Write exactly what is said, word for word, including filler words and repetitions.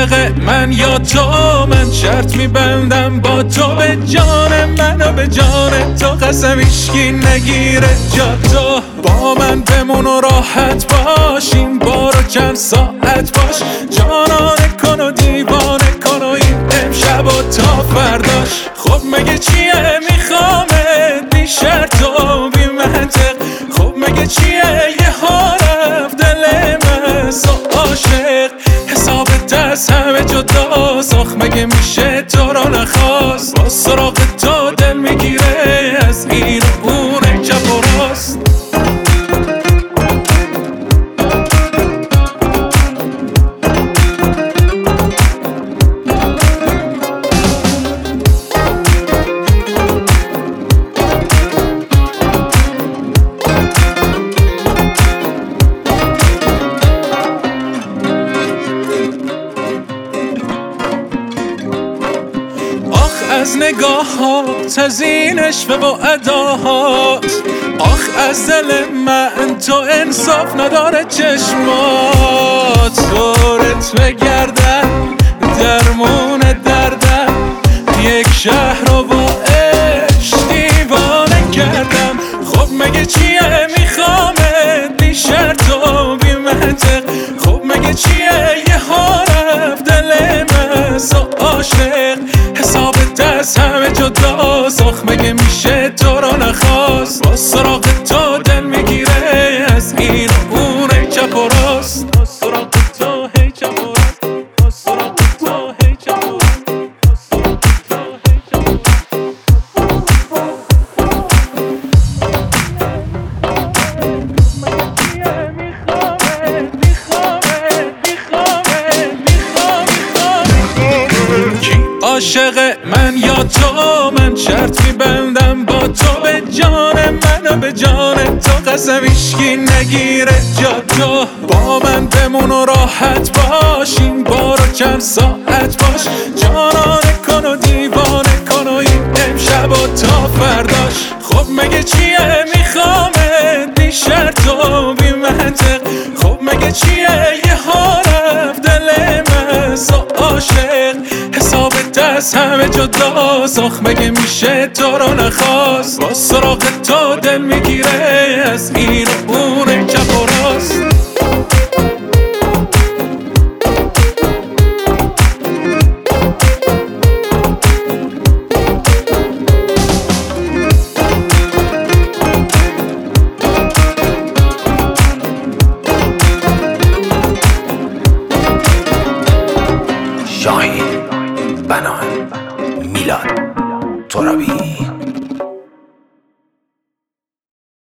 عاشق من یا تو، من شرط میبندم با تو، به جانم منو به جان تو قسم هیشکی نگیره جا تو. با من بمون و راحت باش، این بارو چند ساعت باش، جانانه کن و دیوانه کن و این امشب و تا فرداش. خب مگه چیه میخوامه بی شرط و بی منطق، خب مگه چیه یه ها رفت دل من سو عاشق، حسابت از همه جدا ساخت مگه میشه تو را نخواست، با سراغ تو دل میگیره از این و اون چپ و راست. از نگاهات، از این عشوه و اداهات، آخ از دل من تو انصاف نداره چشمات. دورت بگردم درمون دردم، یک شهر رو با عشق دیوانه کردم. خب مگه چیه میخوامت بی شرط و بی منطق، خب مگه چیه یه ها رفت دل من سو عاشق، حسابت از همه جدا ساخت مگه میشه تو را نخواست، با سراغ تو دل میگیره از این و اون ای چپ و راست. با سراغ تو هی چپ و راست، با سراغ تو هی چپ و راست، با سراغ تو هی چپ و راست. مگه چیه میخوامت میخوامت میخوامت میخوامت میخوامت کی عاشق من یا تو، من شرط میبندم با تو، به جان من و به جان تو قسم هیشکی نگیره جا تو. با من بمون و راحت باش، این بارو چند ساعت باش، جانانه کن و دیوانه کن و این امشب و تا فرداش. خب مگه چیه میخوامت بی شرط و بی منطق، خب مگه چیه یه ها رفت دل من سو عاشق، حسابت از همه جدا ساخت مگه میشه تو را نخواست، با سراغ تو دل میگیره از این و اون چپ و راست. شاهین بنان، میلان ترابی.